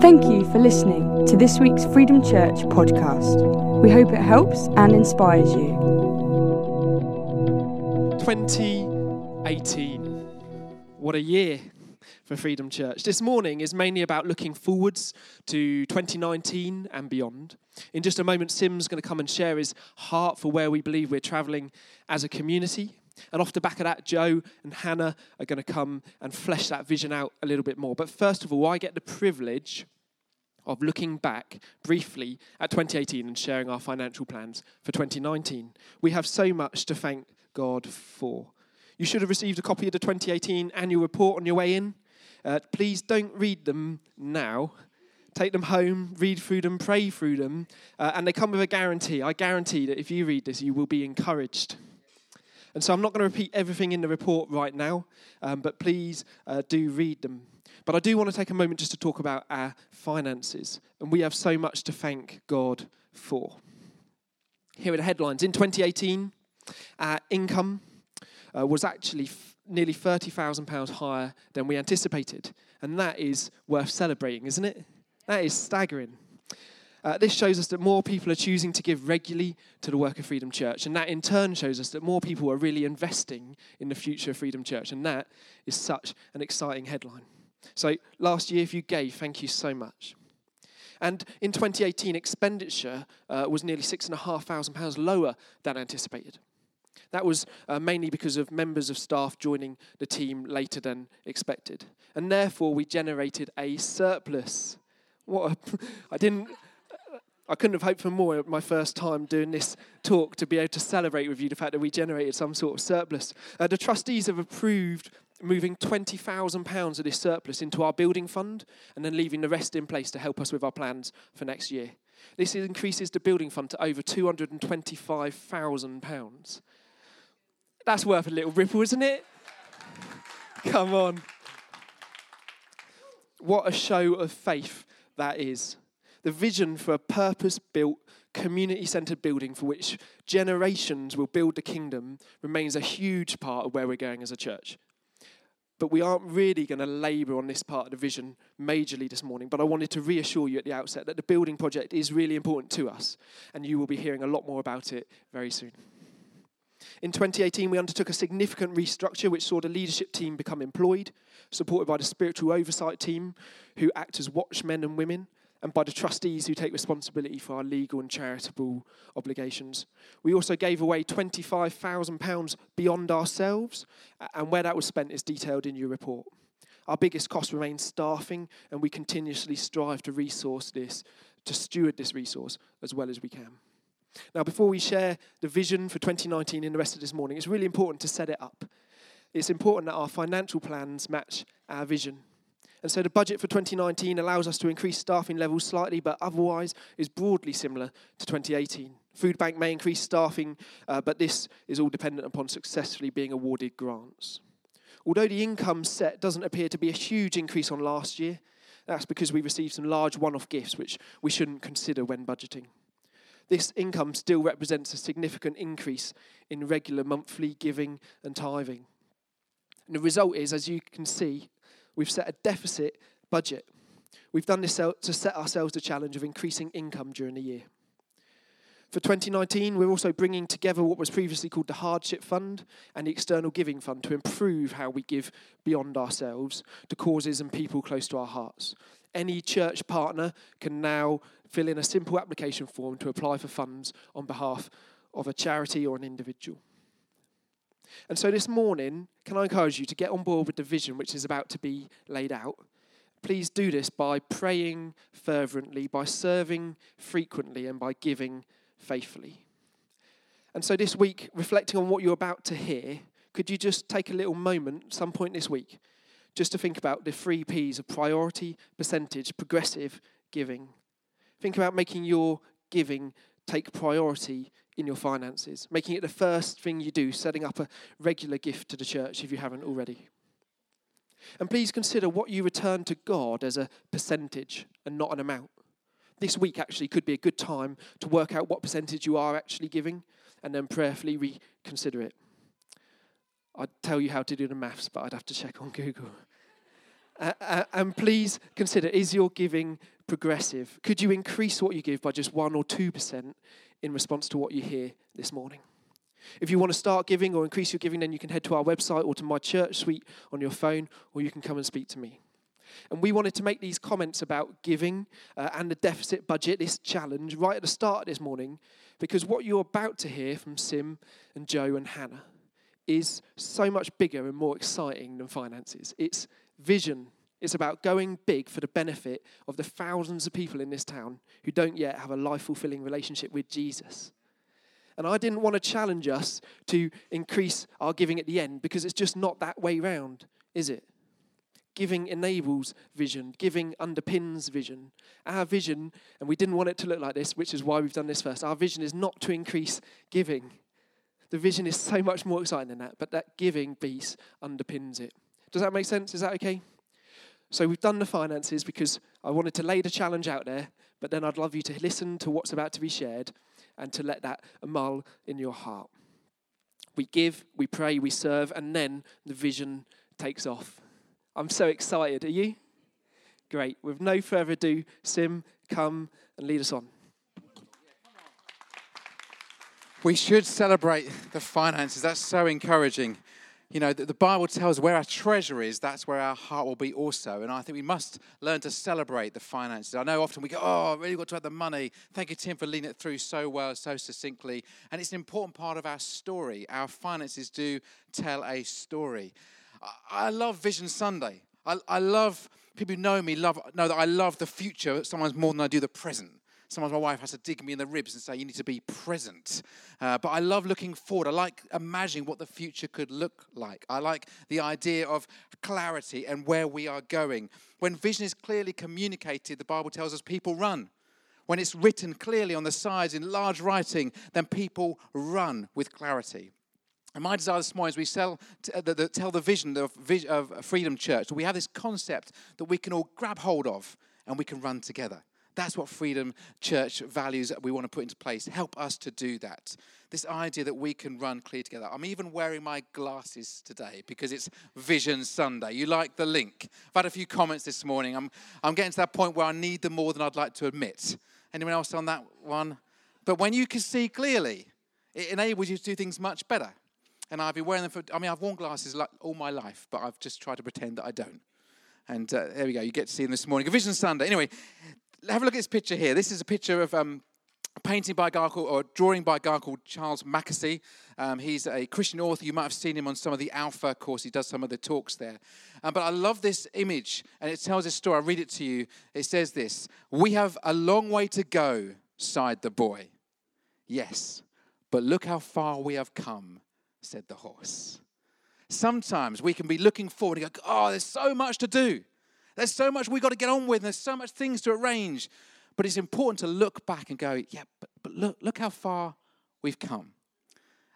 Thank you for listening to this week's Freedom Church podcast. We hope it helps and inspires you. 2018. What a year for Freedom Church. This morning is mainly about looking forwards to 2019 and beyond. In just a moment, Sim's going to come and share his heart for where we believe we're travelling as a community. And off the back of that, Joe and Hannah are going to come and flesh that vision out a little bit more. But first of all, I get the privilege of looking back briefly at 2018 and sharing our financial plans for 2019. We have so much to thank God for. You should have received a copy of the 2018 annual report on your way in. Please don't read them now. Take them home, read through them, pray through them. And they come with a guarantee. I guarantee that if you read this, you will be encouraged. And so I'm not going to repeat everything in the report right now, but please do read them. But I do want to take a moment just to talk about our finances, and we have so much to thank God for. Here are the headlines. In 2018, our income was actually nearly £30,000 higher than we anticipated, and that is worth celebrating, isn't it? That is staggering. This shows us that more people are choosing to give regularly to the work of Freedom Church, and that in turn shows us that more people are really investing in the future of Freedom Church, and that is such an exciting headline. So last year, if you gave, thank you so much. And in 2018, expenditure was nearly £6,500 lower than anticipated. That was mainly because of members of staff joining the team later than expected, and therefore we generated a surplus. I couldn't have hoped for more at my first time doing this talk, to be able to celebrate with you the fact that we generated some sort of surplus. The trustees have approved moving £20,000 of this surplus into our building fund and then leaving the rest in place to help us with our plans for next year. This increases the building fund to over £225,000. That's worth a little ripple, isn't it? Come on. What a show of faith that is. The vision for a purpose-built, community-centred building for which generations will build the kingdom remains a huge part of where we're going as a church. But we aren't really going to labour on this part of the vision majorly this morning, but I wanted to reassure you at the outset that the building project is really important to us, and you will be hearing a lot more about it very soon. In 2018, we undertook a significant restructure which saw the leadership team become employed, supported by the spiritual oversight team, who act as watchmen and women, and by the trustees who take responsibility for our legal and charitable obligations. We also gave away £25,000 beyond ourselves, and where that was spent is detailed in your report. Our biggest cost remains staffing, and we continuously strive to resource this, to steward this resource as well as we can. Now, before we share the vision for 2019 and the rest of this morning, it's really important to set it up. It's important that our financial plans match our vision. And so the budget for 2019 allows us to increase staffing levels slightly, but otherwise is broadly similar to 2018. Food Bank may increase staffing, but this is all dependent upon successfully being awarded grants. Although the income set doesn't appear to be a huge increase on last year, that's because we received some large one-off gifts, which we shouldn't consider when budgeting. This income still represents a significant increase in regular monthly giving and tithing. And the result is, as you can see, we've set a deficit budget. We've done this to set ourselves the challenge of increasing income during the year. For 2019, we're also bringing together what was previously called the Hardship Fund and the External Giving Fund to improve how we give beyond ourselves to causes and people close to our hearts. Any church partner can now fill in a simple application form to apply for funds on behalf of a charity or an individual. And so this morning, can I encourage you to get on board with the vision which is about to be laid out? Please do this by praying fervently, by serving frequently, and by giving faithfully. And so this week, reflecting on what you're about to hear, could you just take a little moment, some point this week, just to think about the 3 Ps of priority, percentage, progressive giving. Think about making your giving take priority in your finances, making it the first thing you do, setting up a regular gift to the church if you haven't already. And please consider what you return to God as a percentage and not an amount. This week actually could be a good time to work out what percentage you are actually giving and then prayerfully reconsider it. I'd tell you how to do the maths, but I'd have to check on Google. And please consider, is your giving progressive? Could you increase what you give by just 1% or 2% in response to what you hear this morning? If you want to start giving or increase your giving, then you can head to our website or to my church suite on your phone, or you can come and speak to me. And we wanted to make these comments about giving and the deficit budget, this challenge, right at the start this morning, because what you're about to hear from Sim and Joe and Hannah is so much bigger and more exciting than finances. It's vision. It's about going big for the benefit of the thousands of people in this town who don't yet have a life-fulfilling relationship with Jesus. And I didn't want to challenge us to increase our giving at the end, because it's just not that way round, is it? Giving enables vision. Giving underpins vision. Our vision, and we didn't want it to look like this, which is why we've done this first, our vision is not to increase giving. The vision is so much more exciting than that, but that giving piece underpins it. Does that make sense? Is that okay? So we've done the finances because I wanted to lay the challenge out there, but then I'd love you to listen to what's about to be shared and to let that mull in your heart. We give, we pray, we serve, and then the vision takes off. I'm so excited. Are you? Great. With no further ado, Sim, come and lead us on. We should celebrate the finances. That's so encouraging. You know, the Bible tells where our treasure is, that's where our heart will be also. And I think we must learn to celebrate the finances. I know often we go, oh, I really got to have the money. Thank you, Tim, for leading it through so well, so succinctly. And it's an important part of our story. Our finances do tell a story. I love Vision Sunday. I love, people who know me know that I love the future sometimes more than I do the present. Sometimes my wife has to dig me in the ribs and say, you need to be present. But I love looking forward. I like imagining what the future could look like. I like the idea of clarity and where we are going. When vision is clearly communicated, the Bible tells us people run. When it's written clearly on the sides in large writing, then people run with clarity. And my desire this morning is we tell the vision of Freedom Church. We have this concept that we can all grab hold of and we can run together. That's what Freedom Church values that we want to put into place. Help us to do that. This idea that we can run clear together. I'm even wearing my glasses today because it's Vision Sunday. You like the link. I've had a few comments this morning. I'm getting to that point where I need them more than I'd like to admit. Anyone else on that one? But when you can see clearly, it enables you to do things much better. And I've been wearing them I've worn glasses like all my life, but I've just tried to pretend that I don't. And there we go. You get to see them this morning. Vision Sunday. Anyway, have a look at this picture here. This is a picture of a painting by a guy called, or a drawing by a guy called Charles Mackesy. He's a Christian author. You might have seen him on some of the Alpha course. He does some of the talks there. But I love this image, and it tells a story. I'll read it to you. It says this: "We have a long way to go," sighed the boy. "Yes, but look how far we have come," said the horse. Sometimes we can be looking forward and go, oh, there's so much to do. There's so much we've got to get on with, and there's so much things to arrange. But it's important to look back and go, yeah, but look how far we've come.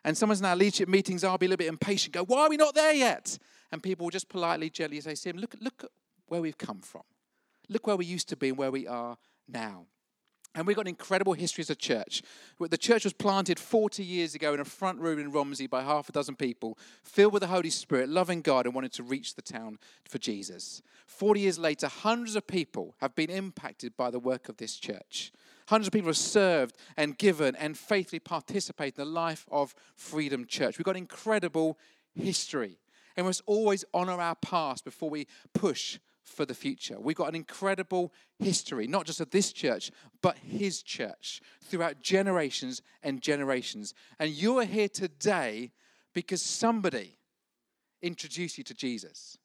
And sometimes in our leadership meetings, I'll be a little bit impatient, go, why are we not there yet? And people will just politely, gently say, Sim, look at where we've come from. Look where we used to be and where we are now. And we've got an incredible history as a church. The church was planted 40 years ago in a front room in Romsey by 6 people, filled with the Holy Spirit, loving God, and wanted to reach the town for Jesus. 40 years later, hundreds of people have been impacted by the work of this church. Hundreds of people have served and given and faithfully participated in the life of Freedom Church. We've got an incredible history. And we must always honour our past before we push for the future. We've got an incredible history, not just of this church, but his church, throughout generations and generations. And you are here today because somebody introduced you to Jesus.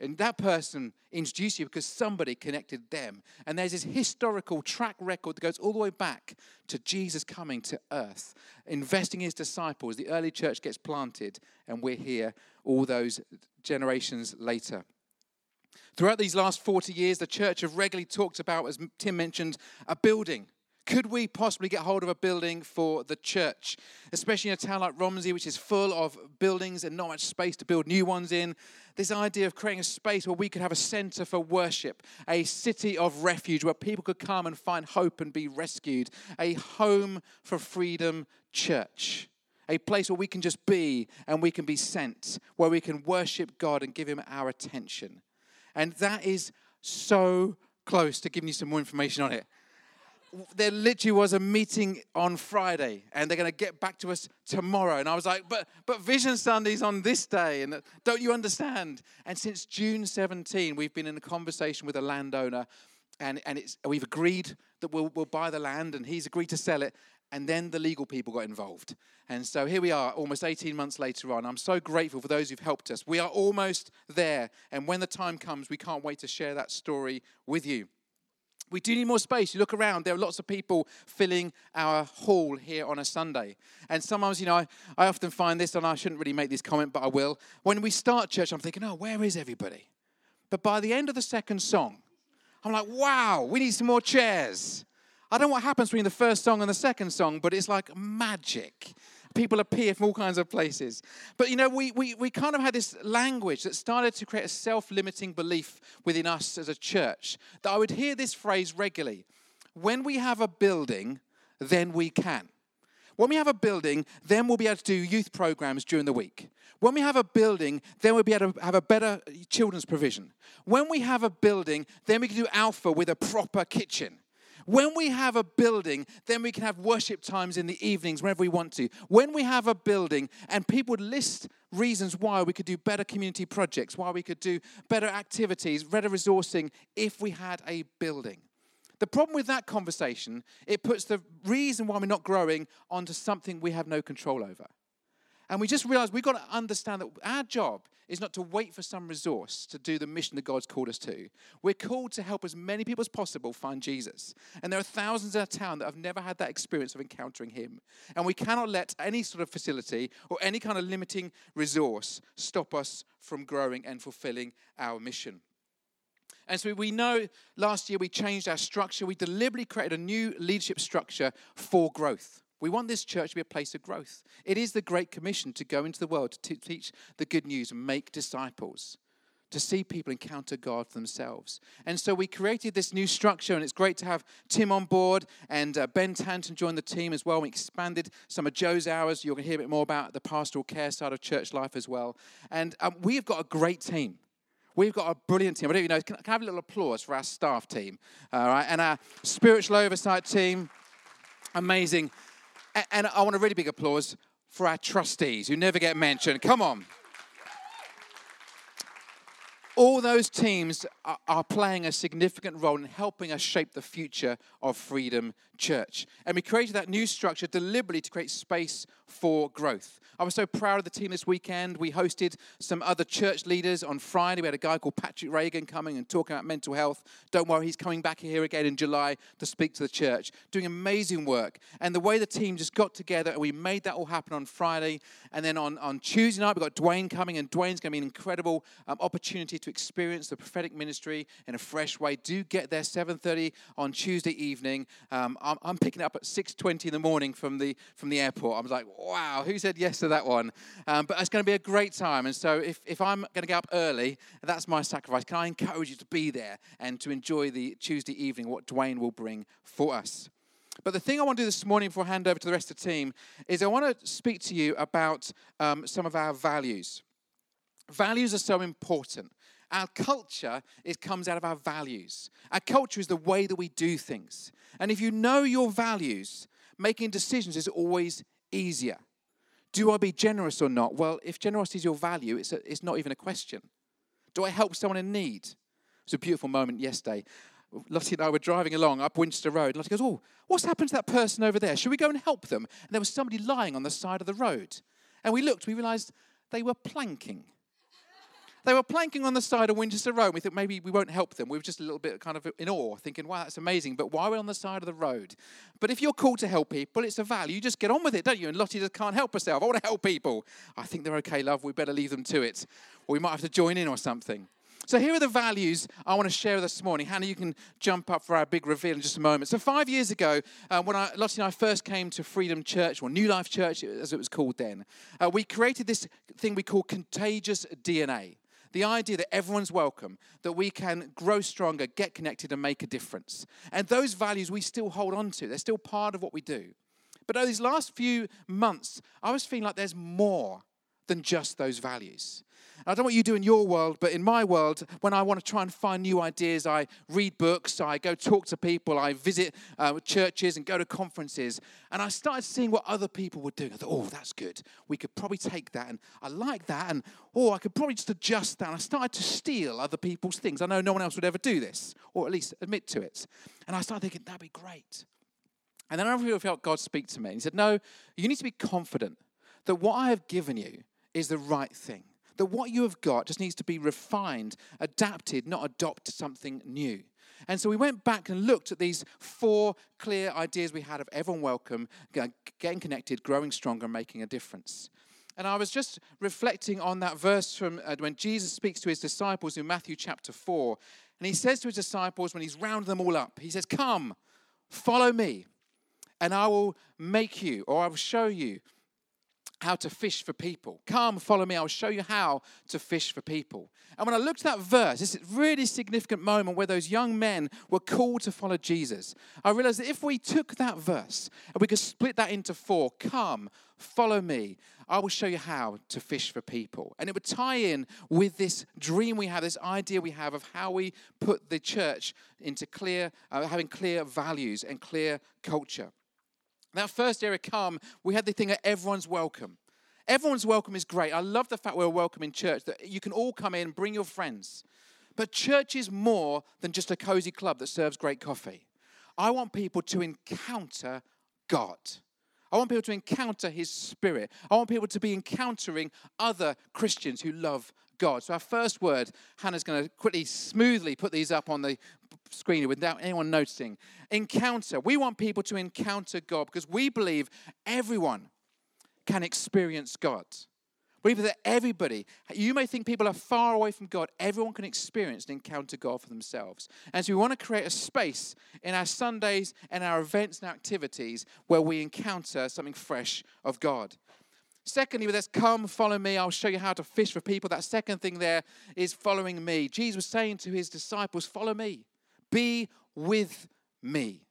And that person introduced you because somebody connected them. And there's this historical track record that goes all the way back to Jesus coming to earth, investing in his disciples. The early church gets planted, and we're here all those generations later. Throughout these last 40 years, the church have regularly talked about, as Tim mentioned, a building. Could we possibly get hold of a building for the church? Especially in a town like Romsey, which is full of buildings and not much space to build new ones in. This idea of creating a space where we could have a centre for worship, a city of refuge where people could come and find hope and be rescued, a home for Freedom Church. A place where we can just be and we can be sent, where we can worship God and give him our attention. And that is so close to giving you some more information on it. There literally was a meeting on Friday, and they're going to get back to us tomorrow. And I was like, but Vision Sunday's on this day, and don't you understand? And since June 17, we've been in a conversation with a landowner, and we've agreed that we'll buy the land, and he's agreed to sell it. And then the legal people got involved. And so here we are, almost 18 months later on. I'm so grateful for those who've helped us. We are almost there. And when the time comes, we can't wait to share that story with you. We do need more space. You look around, there are lots of people filling our hall here on a Sunday. And sometimes, you know, I often find this, and I shouldn't really make this comment, but I will. When we start church, I'm thinking, oh, where is everybody? But by the end of the second song, I'm like, wow, we need some more chairs. I don't know what happens between the first song and the second song, but it's like magic. People appear from all kinds of places. But, you know, we kind of had this language that started to create a self-limiting belief within us as a church, that I would hear this phrase regularly. When we have a building, then we can. When we have a building, then we'll be able to do youth programs during the week. When we have a building, then we'll be able to have a better children's provision. When we have a building, then we can do Alpha with a proper kitchen. When we have a building, then we can have worship times in the evenings whenever we want to. When we have a building, and people would list reasons why we could do better community projects, why we could do better activities, better resourcing, if we had a building. The problem with that conversation, it puts the reason why we're not growing onto something we have no control over. And we just realize we've got to understand that our job is not to wait for some resource to do the mission that God's called us to. We're called to help as many people as possible find Jesus. And there are thousands in our town that have never had that experience of encountering him. And we cannot let any sort of facility or any kind of limiting resource stop us from growing and fulfilling our mission. And so we know last year we changed our structure. We deliberately created a new leadership structure for growth. We want this church to be a place of growth. It is the Great Commission to go into the world, to teach the good news, and make disciples, to see people encounter God for themselves. And so we created this new structure, and it's great to have Tim on board, and Ben Tanton joined the team as well. We expanded some of Joe's hours. You're going to hear a bit more about the pastoral care side of church life as well. And we've got a great team. We've got a brilliant team. I don't even know. Can I have a little applause for our staff team? All right, and our spiritual oversight team. Amazing. And I want a really big applause for our trustees who never get mentioned. Come on. All those teams are playing a significant role in helping us shape the future of Freedom Church. And we created that new structure deliberately to create space for growth. I was so proud of the team this weekend. We hosted some other church leaders on Friday. We had a guy called Patrick Reagan coming and talking about mental health. Don't worry, he's coming back here again in July to speak to the church, doing amazing work. And the way the team just got together, and we made that all happen on Friday. And then on Tuesday night, we've got Dwayne coming, and Dwayne's going to be an incredible opportunity to experience the prophetic ministry in a fresh way. Do get there 7:30 on Tuesday evening. I'm picking it up at 6:20 in the morning from the airport. I was like, wow, who said yes to that one? But it's going to be a great time. And so if I'm going to get up early, that's my sacrifice. Can I encourage you to be there and to enjoy the Tuesday evening, what Dwayne will bring for us? But the thing I want to do this morning before I hand over to the rest of the team is I want to speak to you about some of our values. Values are so important. Our culture comes out of our values. Our culture is the way that we do things. And if you know your values, making decisions is always easier. Do I be generous or not? Well, if generosity is your value, it's not even a question. Do I help someone in need? It was a beautiful moment yesterday. Lottie and I were driving along up Winchester Road, and Lottie goes, oh, what's happened to that person over there? Should we go and help them? And there was somebody lying on the side of the road. And we looked, we realised they were planking. They were planking on the side of Winchester Road. We thought maybe we won't help them. We were just a little bit kind of in awe, thinking, wow, that's amazing. But why are we on the side of the road? But if you're called to help people, it's a value. You just get on with it, don't you? And Lottie just can't help herself. I want to help people. I think they're okay, love. We better leave them to it. Or we might have to join in or something. So here are the values I want to share this morning. Hannah, you can jump up for our big reveal in just a moment. So 5 years ago, when Lottie and I first came to Freedom Church, or New Life Church, as it was called then, we created this thing we call contagious DNA. The idea that everyone's welcome, that we can grow stronger, get connected, and make a difference. And those values we still hold on to. They're still part of what we do. But over these last few months, I was feeling like there's more than just those values. I don't know what you do in your world, but in my world, when I want to try and find new ideas, I read books, I go talk to people, I visit churches and go to conferences. And I started seeing what other people were doing. I thought, oh, that's good. We could probably take that. And I like that. And, oh, I could probably just adjust that. And I started to steal other people's things. I know no one else would ever do this, or at least admit to it. And I started thinking, that'd be great. And then I really felt God speak to me. He said, no, you need to be confident that what I have given you is the right thing. That what you have got just needs to be refined, adapted, not adopt something new. And so we went back and looked at these 4 clear ideas we had of everyone welcome, getting connected, growing stronger, and making a difference. And I was just reflecting on that verse from when Jesus speaks to his disciples in Matthew chapter 4. And he says to his disciples, when he's rounded them all up, he says, come, follow me, and I will make you, or I will show you how to fish for people. Come, follow me. I'll show you how to fish for people. And when I looked at that verse, it's a really significant moment where those young men were called to follow Jesus. I realized that if we took that verse and we could split that into 4, come, follow me, I will show you how to fish for people. And it would tie in with this dream we have, this idea we have of how we put the church into clear, having clear values and clear culture. That first area, come, we had the thing that everyone's welcome. Everyone's welcome is great. I love the fact we're welcome in church, that you can all come in, bring your friends. But church is more than just a cozy club that serves great coffee. I want people to encounter God. I want people to encounter his spirit. I want people to be encountering other Christians who love God. So our first word, Hannah's going to quickly, smoothly put these up on the screen without anyone noticing. Encounter. We want people to encounter God because we believe everyone can experience God. We believe that everybody, you may think people are far away from God, everyone can experience and encounter God for themselves. And so we want to create a space in our Sundays and our events and activities where we encounter something fresh of God. Secondly, with us, come, follow me, I'll show you how to fish for people. That second thing there is following me. Jesus was saying to his disciples, follow me. Be with me.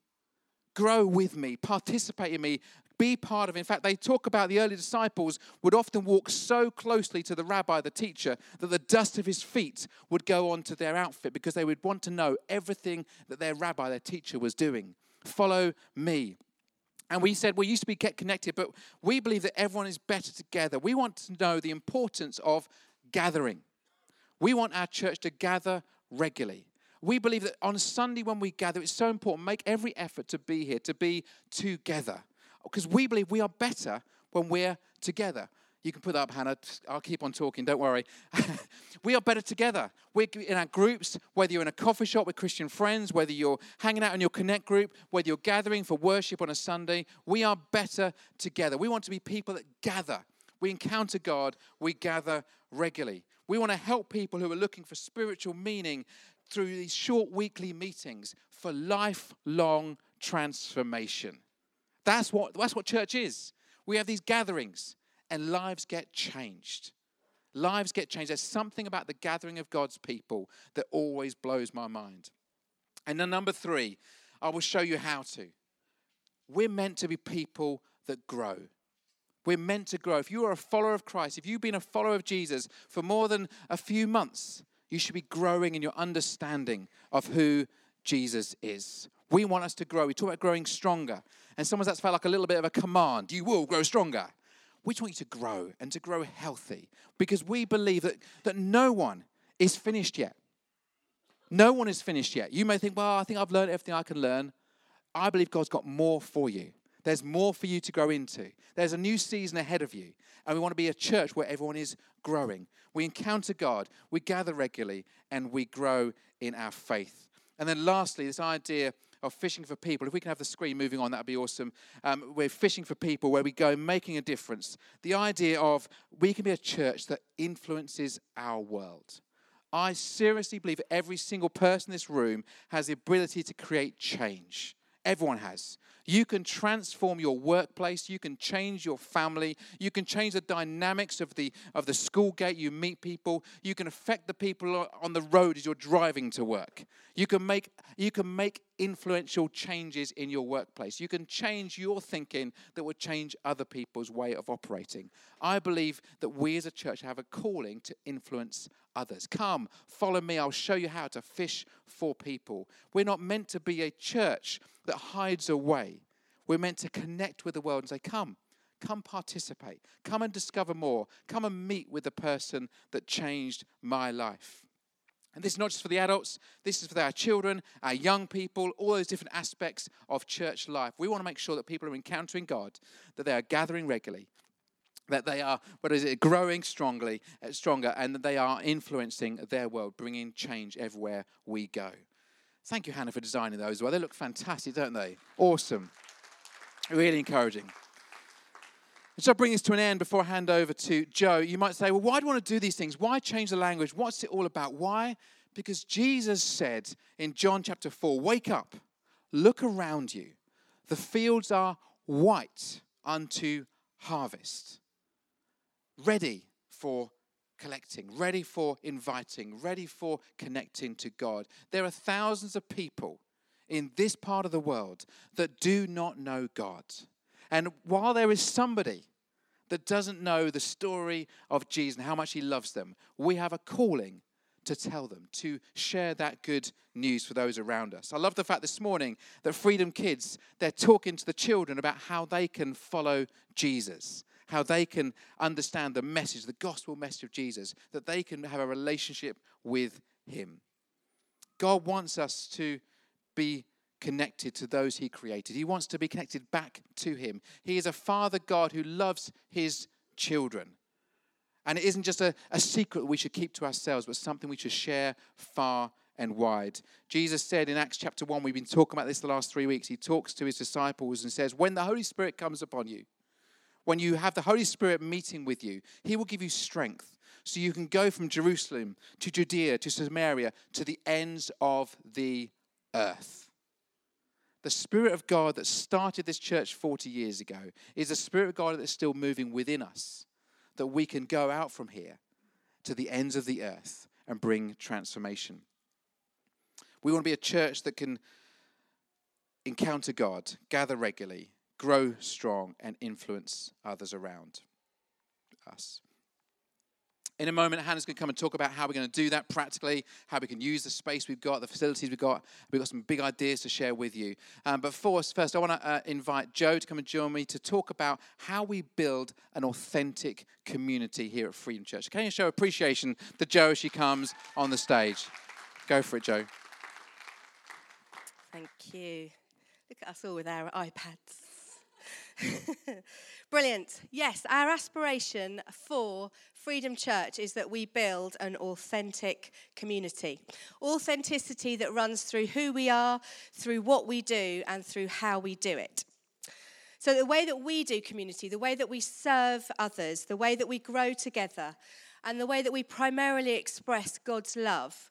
Grow with me. Participate in me. Be part of it. In fact, they talk about the early disciples would often walk so closely to the rabbi, the teacher, that the dust of his feet would go onto their outfit because they would want to know everything that their rabbi, their teacher, was doing. Follow me. And we said, well, it used to be get connected, but we believe that everyone is better together. We want to know the importance of gathering. We want our church to gather regularly. We believe that on Sunday when we gather, it's so important. Make every effort to be here, to be together. Because we believe we are better when we're together. You can put that up, Hannah. I'll keep on talking, don't worry. We are better together. We're in our groups, whether you're in a coffee shop with Christian friends, whether you're hanging out in your Connect group, whether you're gathering for worship on a Sunday, we are better together. We want to be people that gather. We encounter God. We gather regularly. We want to help people who are looking for spiritual meaning through these short weekly meetings for lifelong transformation. That's what church is. We have these gatherings and lives get changed. Lives get changed. There's something about the gathering of God's people that always blows my mind. And then number 3, I will show you how to. We're meant to be people that grow. We're meant to grow. If you are a follower of Christ, if you've been a follower of Jesus for more than a few months, you should be growing in your understanding of who Jesus is. We want us to grow. We talk about growing stronger. And sometimes that's felt like a little bit of a command. You will grow stronger. We just want you to grow and to grow healthy because we believe that no one is finished yet. No one is finished yet. You may think, well, I think I've learned everything I can learn. I believe God's got more for you. There's more for you to grow into. There's a new season ahead of you. And we want to be a church where everyone is growing. We encounter God, we gather regularly, and we grow in our faith. And then lastly, this idea of fishing for people. If we can have the screen moving on, that would be awesome. We're fishing for people where we go making a difference. The idea of we can be a church that influences our world. I seriously believe every single person in this room has the ability to create change Everyone has. You can transform your workplace. You can change your family. You can change the dynamics of the school gate. You meet people. You can affect the people on the road as you're driving to work. You can make influential changes in your workplace. You can change your thinking that would change other people's way of operating. I believe that we as a church have a calling to influence others. Come, follow me. I'll show you how to fish for people. We're not meant to be a church that hides away. We're meant to connect with the world and say, come participate. Come and discover more. Come and meet with the person that changed my life. And this is not just for the adults, this is for our children, our young people, all those different aspects of church life. We want to make sure that people are encountering God, that they are gathering regularly, that they are growing stronger, and that they are influencing their world, bringing change everywhere we go. Thank you, Hannah, for designing those. Well, they look fantastic, don't they? Awesome. Really encouraging. So I bring this to an end before I hand over to Joe. You might say, well, why do you want to do these things? Why change the language? What's it all about? Why? Because Jesus said in John chapter 4, wake up, look around you. The fields are white unto harvest, ready for collecting, ready for inviting, ready for connecting to God. There are thousands of people in this part of the world that do not know God. And while there is somebody that doesn't know the story of Jesus and how much he loves them, we have a calling to tell them, to share that good news for those around us. I love the fact this morning that Freedom Kids, they're talking to the children about how they can follow Jesus, how they can understand the message, the gospel message of Jesus, that they can have a relationship with him. God wants us to be connected to those he created. He wants to be connected back to him. He is a Father God who loves his children. And it isn't just a secret we should keep to ourselves, but something we should share far and wide. Jesus said in Acts chapter 1, we've been talking about this the last 3 weeks, he talks to his disciples and says, when the Holy Spirit comes upon you, when you have the Holy Spirit meeting with you, he will give you strength so you can go from Jerusalem to Judea to Samaria to the ends of the earth. The Spirit of God that started this church 40 years ago is the Spirit of God that's still moving within us, that we can go out from here to the ends of the earth and bring transformation. We want to be a church that can encounter God, gather regularly, grow strong, and influence others around us. In a moment, Hannah's going to come and talk about how we're going to do that practically, how we can use the space we've got, the facilities we've got. We've got some big ideas to share with you. But first, I want to invite Joe to come and join me to talk about how we build an authentic community here at Freedom Church. Can you show appreciation to Joe as she comes on the stage? Go for it, Joe. Thank you. Look at us all with our iPads. Brilliant. Yes, our aspiration for Freedom Church is that we build an authentic community. Authenticity that runs through who we are, through what we do, and through how we do it. So the way that we do community, the way that we serve others, the way that we grow together, and the way that we primarily express God's love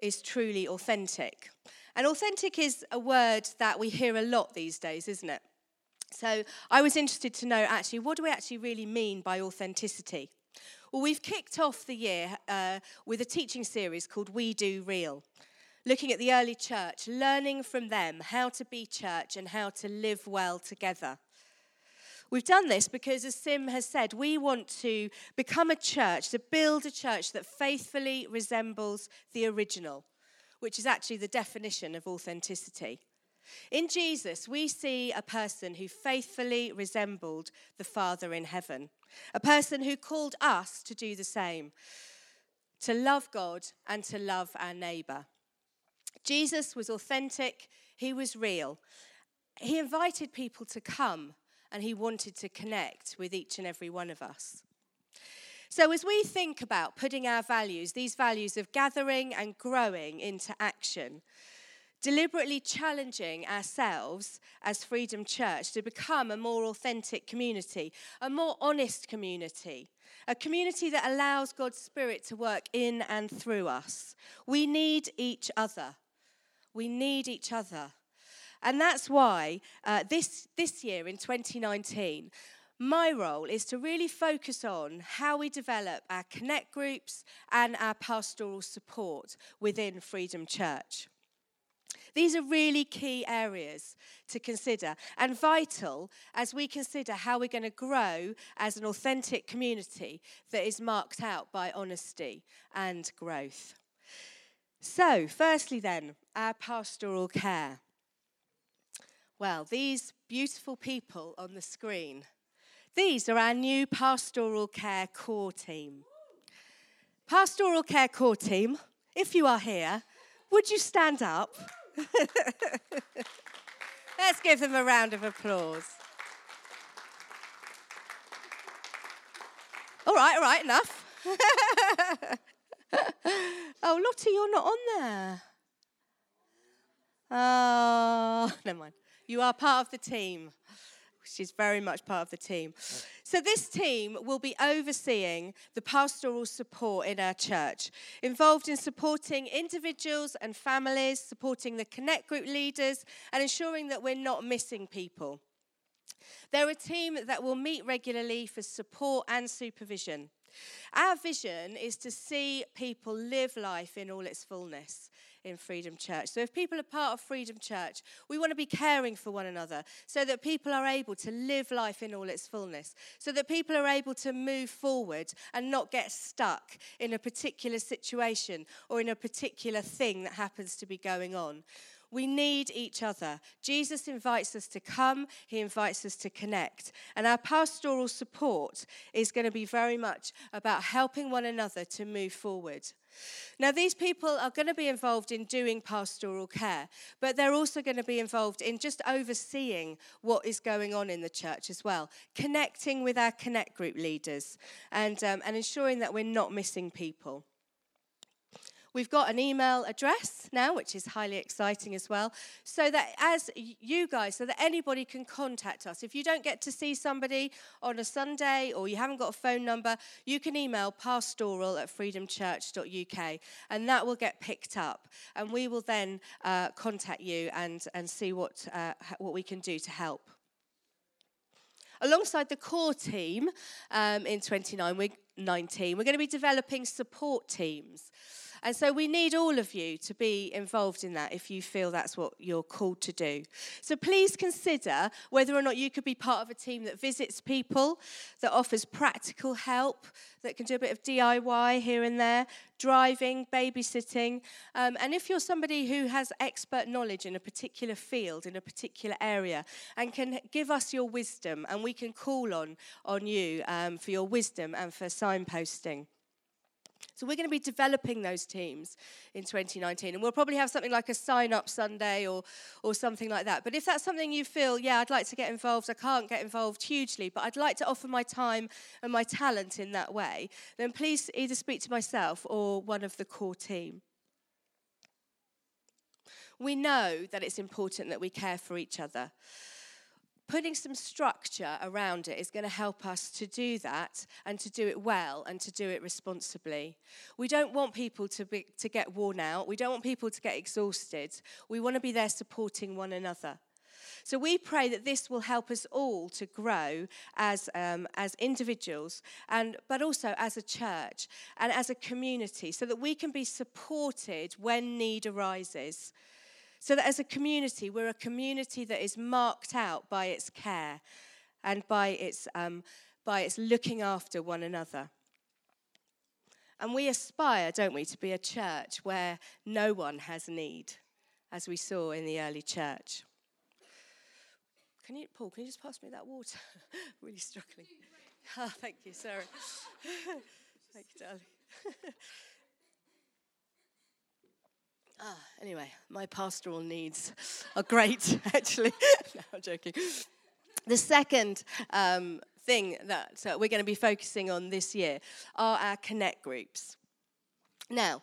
is truly authentic. And authentic is a word that we hear a lot these days, isn't it? So I was interested to know, actually, what do we actually really mean by authenticity? Well, we've kicked off the year with a teaching series called We Do Real, looking at the early church, learning from them how to be church and how to live well together. We've done this because, as Sim has said, we want to become a church, to build a church that faithfully resembles the original, which is actually the definition of authenticity. In Jesus, we see a person who faithfully resembled the Father in heaven, a person who called us to do the same, to love God and to love our neighbour. Jesus was authentic, he was real. He invited people to come and he wanted to connect with each and every one of us. So as we think about putting our values, these values of gathering and growing into action, deliberately challenging ourselves as Freedom Church to become a more authentic community, a more honest community, a community that allows God's Spirit to work in and through us. We need each other. And that's why this year in 2019, my role is to really focus on how we develop our connect groups and our pastoral support within Freedom Church. These are really key areas to consider and vital as we consider how we're going to grow as an authentic community that is marked out by honesty and growth. So, firstly then, our pastoral care. Well, these beautiful people on the screen, these are our new pastoral care core team. Pastoral care core team, if you are here, would you stand up? Let's give them a round of applause. All right, enough. Oh, Lottie, you're not on there. Oh, never mind. You are part of the team. She's very much part of the team. So this team will be overseeing the pastoral support in our church, involved in supporting individuals and families, supporting the Connect Group leaders, and ensuring that we're not missing people. They're a team that will meet regularly for support and supervision. Our vision is to see people live life in all its fullness in Freedom Church. So if people are part of Freedom Church, we want to be caring for one another so that people are able to live life in all its fullness, so that people are able to move forward and not get stuck in a particular situation or in a particular thing that happens to be going on. We need each other. Jesus invites us to come. He invites us to connect. And our pastoral support is going to be very much about helping one another to move forward. Now, these people are going to be involved in doing pastoral care, but they're also going to be involved in just overseeing what is going on in the church as well, connecting with our Connect Group leaders and ensuring that we're not missing people. We've got an email address now, which is highly exciting as well, so that anybody can contact us. If you don't get to see somebody on a Sunday or you haven't got a phone number, you can email pastoral@freedomchurch.uk, and that will get picked up, and we will then contact you and see what we can do to help. Alongside the core team in 2019, we're going to be developing support teams. And so we need all of you to be involved in that if you feel that's what you're called to do. So please consider whether or not you could be part of a team that visits people, that offers practical help, that can do a bit of DIY here and there, driving, babysitting. And if you're somebody who has expert knowledge in a particular field, in a particular area, and can give us your wisdom, and we can call on you for your wisdom and for signposting. So we're going to be developing those teams in 2019, and we'll probably have something like a sign-up Sunday or something like that. But if that's something you feel, yeah, I'd like to get involved, I can't get involved hugely, but I'd like to offer my time and my talent in that way, then please either speak to myself or one of the core team. We know that it's important that we care for each other. Putting some structure around it is going to help us to do that and to do it well and to do it responsibly. We don't want people to get worn out. We don't want people to get exhausted. We want to be there supporting one another. So we pray that this will help us all to grow as individuals, but also as a church and as a community, so that we can be supported when need arises. So that as a community, we're a community that is marked out by its care and by its looking after one another. And we aspire, don't we, to be a church where no one has need, as we saw in the early church. Paul, can you just pass me that water? Really struggling. Oh, thank you, sorry. Thank you, darling. Anyway, my pastoral needs are great, actually. No, I'm joking. The second thing that we're going to be focusing on this year are our Connect groups. Now,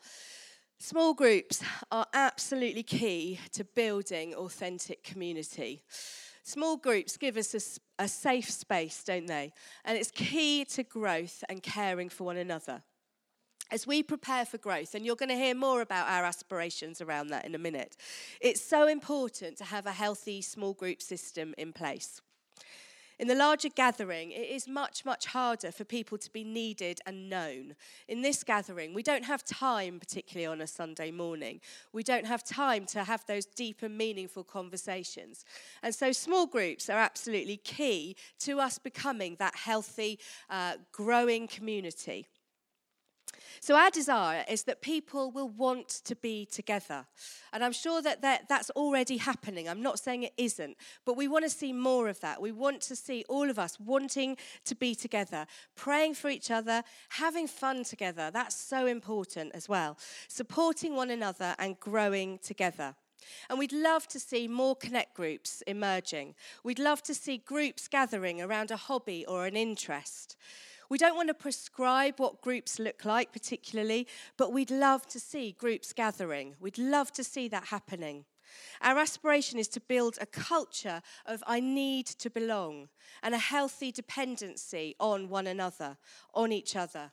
small groups are absolutely key to building authentic community. Small groups give us a safe space, don't they? And it's key to growth and caring for one another. as we prepare for growth, and you're going to hear more about our aspirations around that in a minute, it's so important to have a healthy small group system in place. In the larger gathering, it is much, much harder for people to be needed and known. In this gathering, we don't have time, particularly on a Sunday morning. We don't have time to have those deep and meaningful conversations. And so small groups are absolutely key to us becoming that healthy, growing community. So our desire is that people will want to be together. And I'm sure that that's already happening. I'm not saying it isn't, but we want to see more of that. We want to see all of us wanting to be together, praying for each other, having fun together. That's so important as well. Supporting one another and growing together. And we'd love to see more connect groups emerging. We'd love to see groups gathering around a hobby or an interest. We don't want to prescribe what groups look like particularly, but we'd love to see groups gathering. We'd love to see that happening. Our aspiration is to build a culture of I need to belong and a healthy dependency on one another, on each other.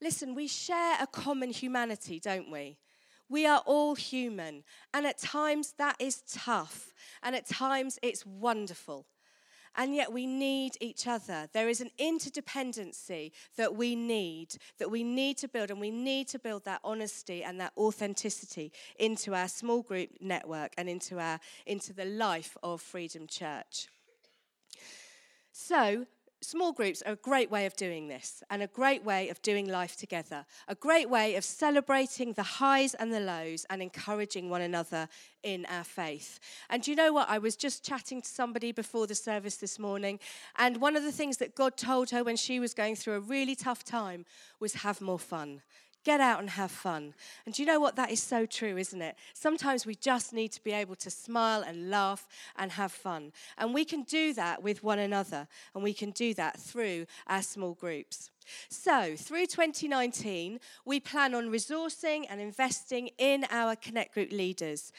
Listen, we share a common humanity, don't we? We are all human, and at times that is tough, and at times it's wonderful. And yet we need each other. There is an interdependency that we need to build, and we need to build that honesty and that authenticity into our small group network and into the life of Freedom Church. So, small groups are a great way of doing this and a great way of doing life together, a great way of celebrating the highs and the lows and encouraging one another in our faith. And you know what? I was just chatting to somebody before the service this morning, and one of the things that God told her when she was going through a really tough time was have more fun. Get out and have fun. And do you know what? That is so true, isn't it? Sometimes we just need to be able to smile and laugh and have fun. And we can do that with one another. And we can do that through our small groups. So, through 2019, we plan on resourcing and investing in our Connect Group leaders.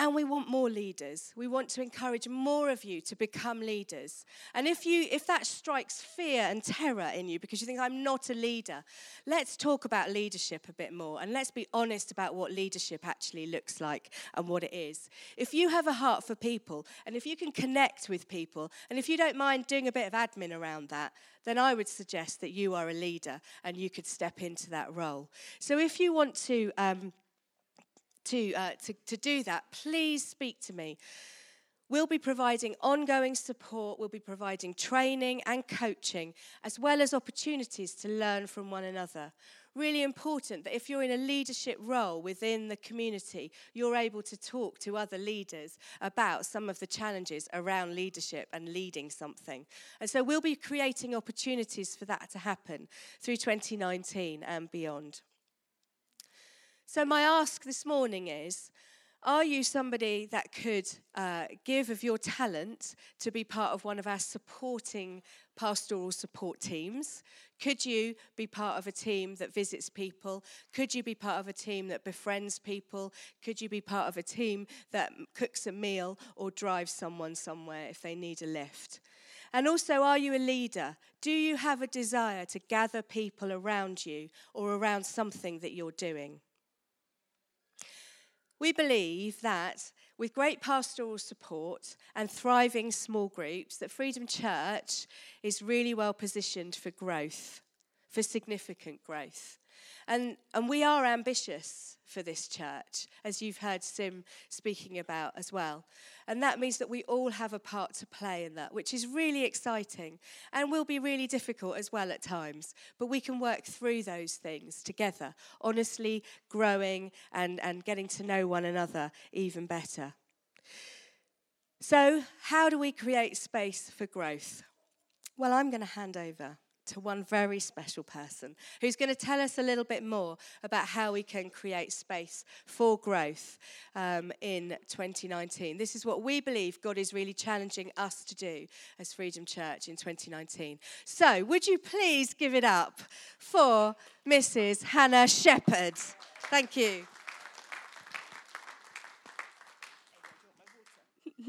And we want more leaders. We want to encourage more of you to become leaders. And if that strikes fear and terror in you because you think, I'm not a leader, let's talk about leadership a bit more, and let's be honest about what leadership actually looks like and what it is. If you have a heart for people, and if you can connect with people, and if you don't mind doing a bit of admin around that, then I would suggest that you are a leader and you could step into that role. So if you want to do that, please speak to me. We'll be providing ongoing support, we'll be providing training and coaching, as well as opportunities to learn from one another. Really important that if you're in a leadership role within the community, you're able to talk to other leaders about some of the challenges around leadership and leading something. And so we'll be creating opportunities for that to happen through 2019 and beyond. So my ask this morning is, are you somebody that could give of your talent to be part of one of our supporting pastoral support teams? Could you be part of a team that visits people? Could you be part of a team that befriends people? Could you be part of a team that cooks a meal or drives someone somewhere if they need a lift? And also, are you a leader? Do you have a desire to gather people around you or around something that you're doing? We believe that with great pastoral support and thriving small groups, that Freedom Church is really well positioned for growth, for significant growth. And we are ambitious for this church, as you've heard Sim speaking about as well. And that means that we all have a part to play in that, which is really exciting and will be really difficult as well at times. But we can work through those things together, honestly growing and getting to know one another even better. So how do we create space for growth? Well, I'm going to hand over to one very special person who's going to tell us a little bit more about how we can create space for growth in 2019. This is what we believe God is really challenging us to do as Freedom Church in 2019. So would you please give it up for Mrs. Hannah Shepherd. Thank you.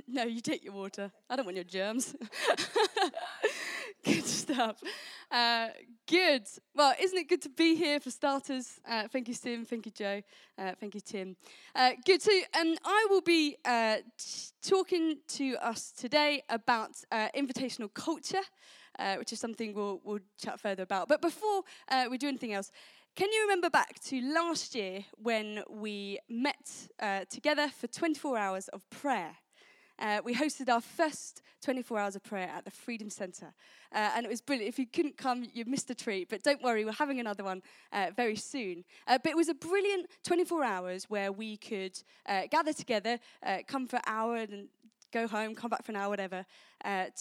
No, you take your water. I don't want your germs. Good stuff. Good. Well, isn't it good to be here for starters? Thank you, Sim. Thank you, Joe. Thank you, Tim. Good. So I will be talking to us today about invitational culture, which is something we'll chat further about. But before we do anything else, can you remember back to last year when we met together for 24 hours of prayer? We hosted our first 24 hours of prayer at the Freedom Centre, and it was brilliant. If you couldn't come, you missed a treat, but don't worry, we're having another one very soon. But it was a brilliant 24 hours where we could gather together, come for an hour and go home, come back for an hour, whatever,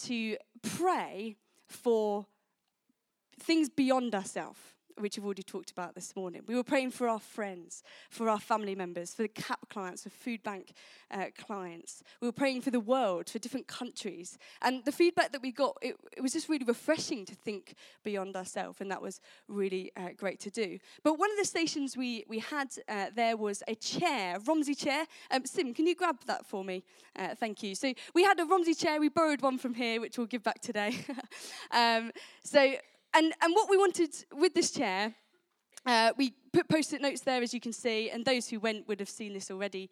to pray for things beyond ourselves, which we've already talked about this morning. We were praying for our friends, for our family members, for the CAP clients, for food bank clients. We were praying for the world, for different countries. And the feedback that we got, it was just really refreshing to think beyond ourselves, and that was really great to do. But one of the stations we had there was a chair, a Romsey chair. Sim, can you grab that for me? Thank you. So we had a Romsey chair. We borrowed one from here, which we'll give back today. And what we wanted with this chair, we put post-it notes there, as you can see, and those who went would have seen this already.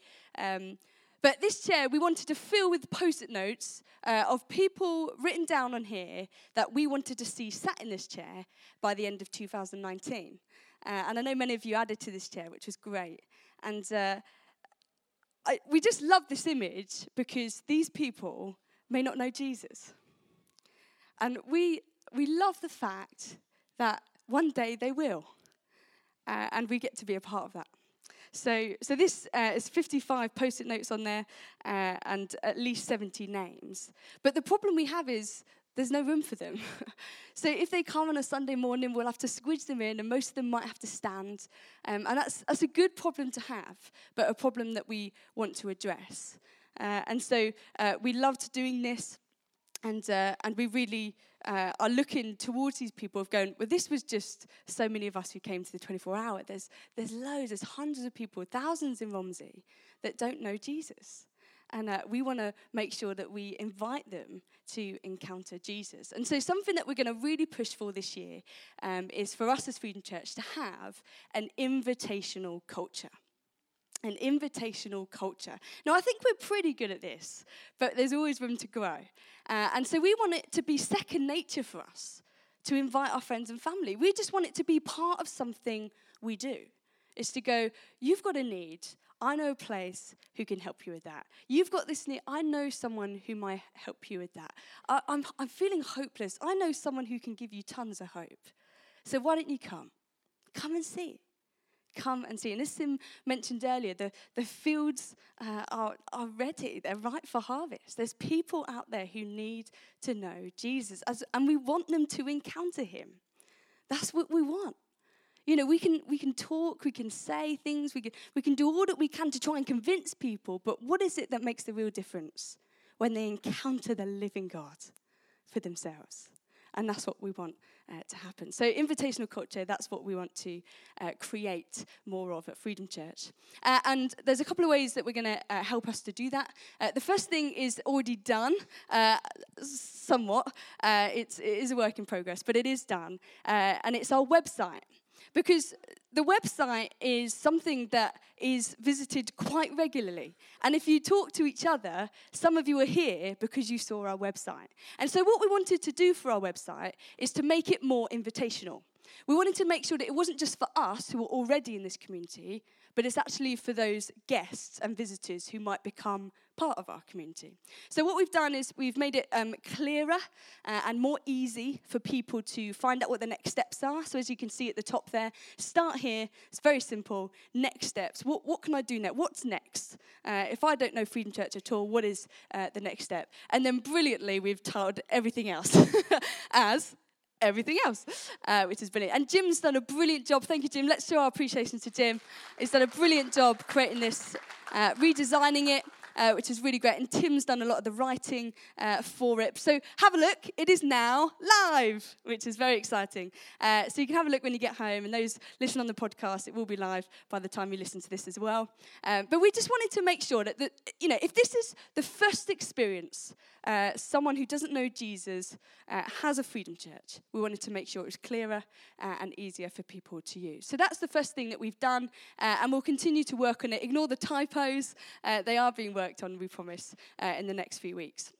But this chair, we wanted to fill with post-it notes of people written down on here that we wanted to see sat in this chair by the end of 2019. And I know many of you added to this chair, which was great. And we just love this image because these people may not know Jesus. And we love the fact that one day they will, and we get to be a part of that. So this is 55 post-it notes on there, and at least 70 names. But the problem we have is there's no room for them. So if they come on a Sunday morning, we'll have to squidge them in, and most of them might have to stand. And that's a good problem to have, but a problem that we want to address. And so we loved doing this, and we really are looking towards these people of going, well, this was just so many of us who came to the 24 hour. There's loads, there's hundreds of people, thousands in Romsey that don't know Jesus. And we want to make sure that we invite them to encounter Jesus. And so something that we're going to really push for this year is for us as Freedom Church to have an invitational culture. An invitational culture. Now, I think we're pretty good at this, but there's always room to grow. And so we want it to be second nature for us to invite our friends and family. We just want it to be part of something we do. It's to go, you've got a need. I know a place who can help you with that. You've got this need. I know someone who might help you with that. I'm feeling hopeless. I know someone who can give you tons of hope. So why don't you come? Come and see. Come and see. And as Sim mentioned earlier, the fields are ready. They're ripe for harvest. There's people out there who need to know Jesus, and we want them to encounter him. That's what we want. You know, we can talk, we can say things, we can do all that we can to try and convince people, but what is it that makes the real difference? When they encounter the living God for themselves. And that's what we want to happen. So invitational culture, that's what we want to create more of at Freedom Church. And there's a couple of ways that we're going to help us to do that. The first thing is already done, somewhat. It is a work in progress, but it is done. And it's our website. Because the website is something that is visited quite regularly. And if you talk to each other, some of you are here because you saw our website. And so what we wanted to do for our website is to make it more invitational. We wanted to make sure that it wasn't just for us who are already in this community, but it's actually for those guests and visitors who might become part of our community. So what we've done is we've made it clearer and more easy for people to find out what the next steps are. So as you can see at the top there, start here. It's very simple. Next steps. What can I do now? What's next? If I don't know Freedom Church at all, what is the next step? And then brilliantly, we've titled everything else as everything else, which is brilliant. And Jim's done a brilliant job. Thank you, Jim. Let's show our appreciation to Jim. He's done a brilliant job creating this, redesigning it. which is really great. And Tim's done a lot of the writing for it. So have a look. It is now live, which is very exciting. So you can have a look when you get home. And those listen on the podcast, it will be live by the time you listen to this as well. But we just wanted to make sure that, you know, if this is the first experience someone who doesn't know Jesus has a Freedom Church, we wanted to make sure it was clearer and easier for people to use. So that's the first thing that we've done, and we'll continue to work on it. Ignore the typos. They are being worked on, we promise, in the next few weeks.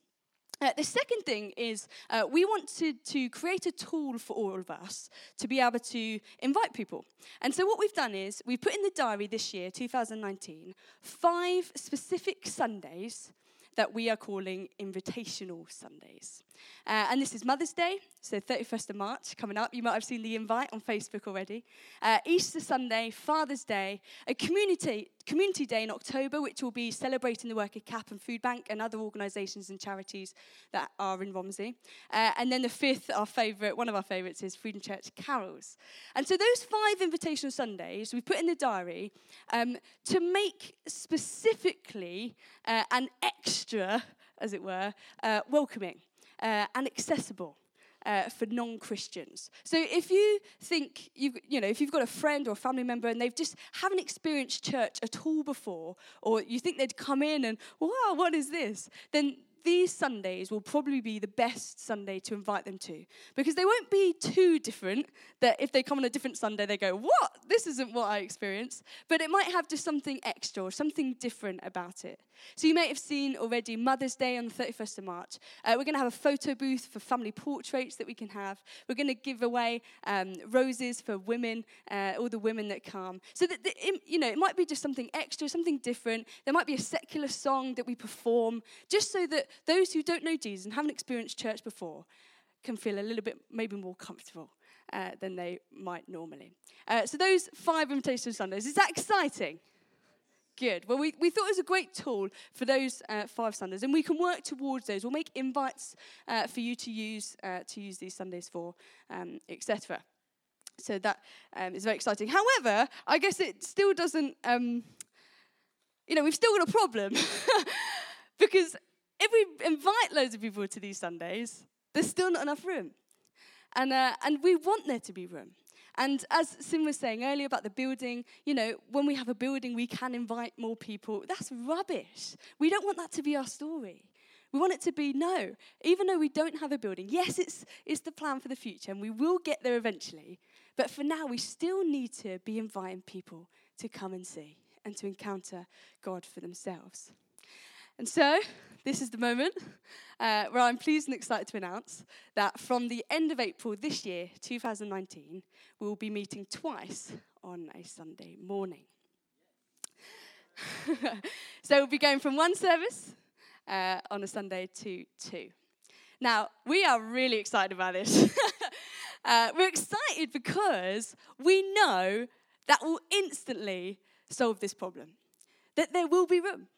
The second thing is we wanted to create a tool for all of us to be able to invite people. And so what we've done is we've put in the diary this year, 2019, 5 specific Sundays that we are calling Invitational Sundays. And this is Mother's Day, so 31st of March coming up. You might have seen the invite on Facebook already. Easter Sunday, Father's Day, a community day in October, which will be celebrating the work of CAP and Food Bank and other organisations and charities that are in Romsey. And then the 5th, one of our favourites, is Freedom Church Carols. And so those 5 Invitational Sundays we put in the diary to make specifically an extra, as it were, welcoming and accessible for non-Christians. So if you think, if you've got a friend or a family member and they've just haven't experienced church at all before, or you think they'd come in and, wow, what is this? Then these Sundays will probably be the best Sunday to invite them to, because they won't be too different that if they come on a different Sunday, they go, what? This isn't what I experienced. But it might have just something extra or something different about it. So you may have seen already Mother's Day on the 31st of March. We're going to have a photo booth for family portraits that we can have. We're going to give away roses for women, all the women that come. So that it might be just something extra, something different. There might be a secular song that we perform, just so that those who don't know Jesus and haven't experienced church before can feel a little bit maybe more comfortable than they might normally. So those 5 Invitational Sundays, is that exciting? Good. Well, we thought it was a great tool for those 5 Sundays, and we can work towards those. We'll make invites for you to use these Sundays for, etc. So that is very exciting. However, I guess it still doesn't, we've still got a problem because if we invite loads of people to these Sundays, there's still not enough room. And we want there to be room. And as Sim was saying earlier about the building, when we have a building, we can invite more people. That's rubbish. We don't want that to be our story. We want it to be, no, even though we don't have a building, yes, it's the plan for the future, and we will get there eventually. But for now, we still need to be inviting people to come and see and to encounter God for themselves. And so this is the moment where I'm pleased and excited to announce that from the end of April this year, 2019, we will be meeting twice on a Sunday morning. So we'll be going from one service on a Sunday to 2. Now, we are really excited about this. We're excited because we know that will instantly solve this problem, that there will be room.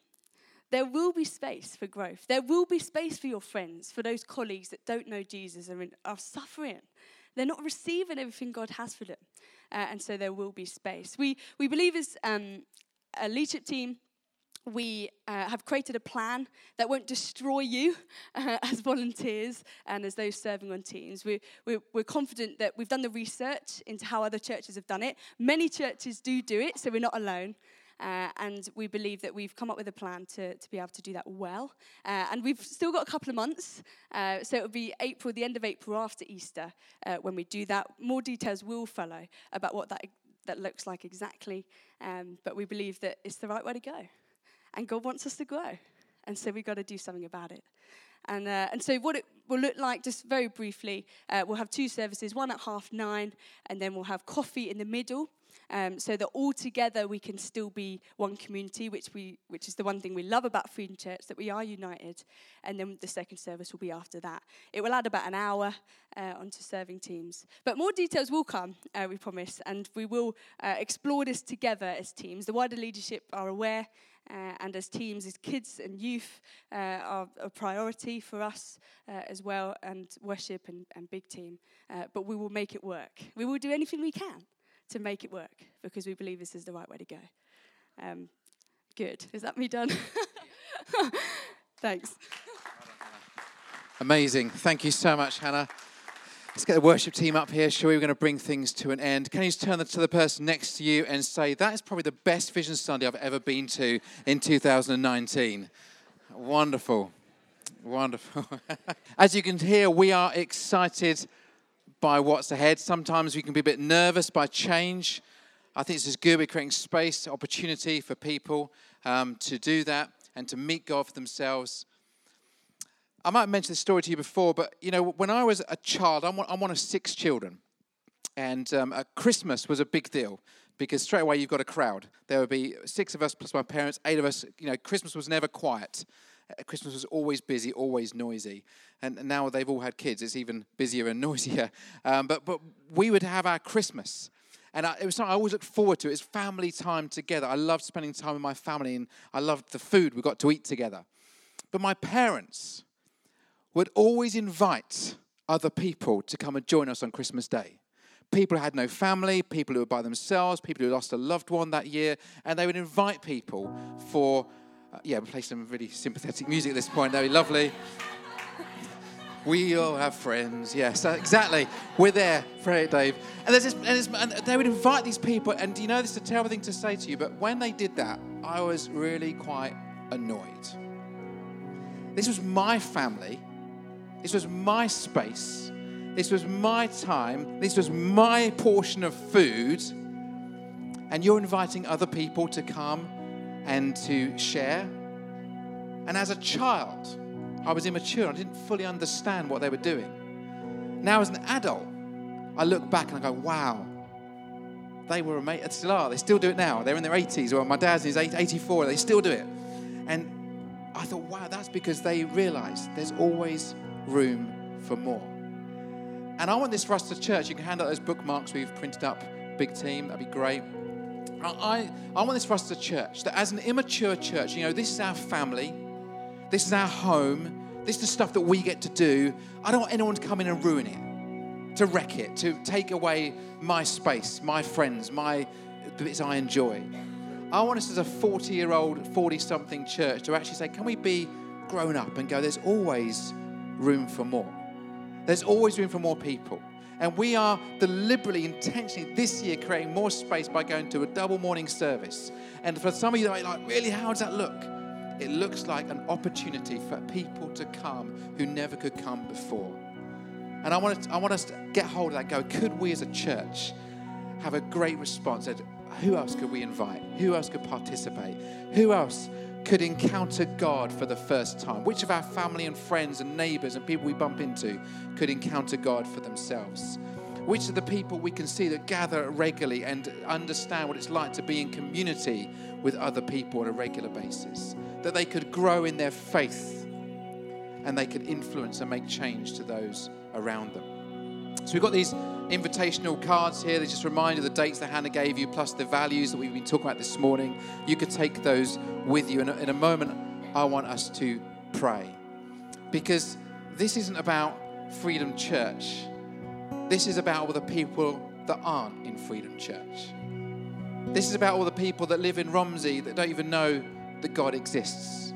There will be space for growth. There will be space for your friends, for those colleagues that don't know Jesus and are suffering. They're not receiving everything God has for them. And so there will be space. We believe as a leadership team, we have created a plan that won't destroy you as volunteers and as those serving on teams. We're confident that we've done the research into how other churches have done it. Many churches do it, so we're not alone. And we believe that we've come up with a plan to be able to do that well. And we've still got a couple of months. So it'll be April, the end of April after Easter, when we do that. More details will follow about what that looks like exactly. But we believe that it's the right way to go. And God wants us to grow. And so we've got to do something about it. And so what it will look like, just very briefly, we'll have 2 services, one at 9:30, and then we'll have coffee in the middle, so that all together we can still be one community, which is the one thing we love about Freedom Church, that we are united. And then the second service will be after that. It will add about an hour onto serving teams. But more details will come, we promise, and we will explore this together as teams. The wider leadership are aware. And as teams, as kids and youth are a priority for us as well, and worship and big team. But we will make it work. We will do anything we can to make it work because we believe this is the right way to go. Good. Is that me done? Thanks. Amazing. Thank you so much, Hannah. Let's get the worship team up here, shall we? We're going to bring things to an end. Can you just turn to the person next to you and say, that is probably the best Vision Sunday I've ever been to in 2019. Wonderful. Wonderful. As you can hear, we are excited by what's ahead. Sometimes we can be a bit nervous by change. I think this is good. We're creating space, opportunity for people to do that and to meet God for themselves. I might have mentioned this story to you before, but, you know, when I was a child, I'm one of 6 children. And Christmas was a big deal because straight away you've got a crowd. There would be 6 of us plus my parents, 8 of us. You know, Christmas was never quiet. Christmas was always busy, always noisy. And now they've all had kids. It's even busier and noisier. But we would have our Christmas. And it was something I always looked forward to. It was family time together. I loved spending time with my family, and I loved the food we got to eat together. But my parents would always invite other people to come and join us on Christmas Day. People who had no family, people who were by themselves, people who lost a loved one that year, and they would invite people for... we'll play some really sympathetic music at this point. That would be lovely. We all have friends. Yes, exactly. We're there for it, Dave. And they would invite these people. And you know, this is a terrible thing to say to you, but when they did that, I was really quite annoyed. This was my family. This was my space. This was my time. This was my portion of food. And you're inviting other people to come and to share. And as a child, I was immature. I didn't fully understand what they were doing. Now as an adult, I look back and I go, wow, they were amazing. They still are. They still do it now. They're in their 80s. Well, my dad's in his 84. They still do it. And I thought, wow, that's because they realized there's always room for more. And I want this for us to church. You can hand out those bookmarks we've printed up, big team. That'd be great. I want this for us to church, that as an immature church, you know, this is our family, this is our home, this is the stuff that we get to do. I don't want anyone to come in and ruin it, to wreck it, to take away my space, my friends, the bits I enjoy. I want us as a 40-year-old, 40-something church to actually say, can we be grown up and go, there's always room for more. There's always room for more people. And we are deliberately, intentionally this year creating more space by going to a double morning service. And for some of you, they're like, really, how does that look? It looks like an opportunity for people to come who never could come before. And I want us to get hold of that, go, could we as a church have a great response? Who else could we invite? Who else could participate? Who else could encounter God for the first time? Which of our family and friends and neighbours and people we bump into could encounter God for themselves? Which of the people we can see that gather regularly and understand what it's like to be in community with other people on a regular basis? That they could grow in their faith and they could influence and make change to those around them. So we've got these invitational cards here. They just remind you of the dates that Hannah gave you, plus the values that we've been talking about this morning. You could take those with you. And in a moment, I want us to pray. Because this isn't about Freedom Church. This is about all the people that aren't in Freedom Church. This is about all the people that live in Romsey that don't even know that God exists.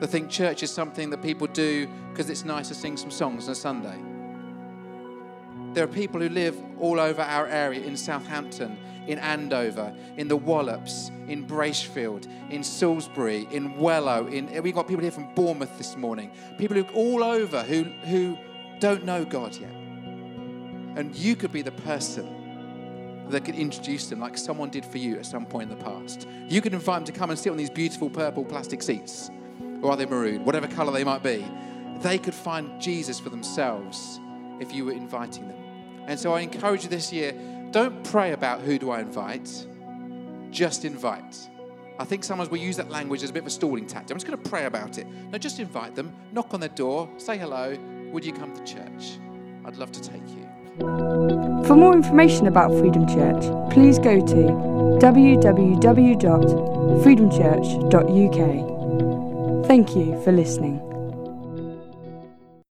They think church is something that people do because it's nice to sing some songs on a Sunday. There are people who live all over our area, in Southampton, in Andover, in the Wallops, in Bracefield, in Salisbury, in Wellow. We've got people here from Bournemouth this morning. People all over who don't know God yet. And you could be the person that could introduce them like someone did for you at some point in the past. You could invite them to come and sit on these beautiful purple plastic seats. Or are they maroon? Whatever colour they might be. They could find Jesus for themselves if you were inviting them. And so I encourage you this year, don't pray about who do I invite, just invite. I think sometimes we use that language as a bit of a stalling tactic. I'm just going to pray about it. No, just invite them, knock on their door, say hello, would you come to church? I'd love to take you. For more information about Freedom Church, please go to www.freedomchurch.uk. Thank you for listening.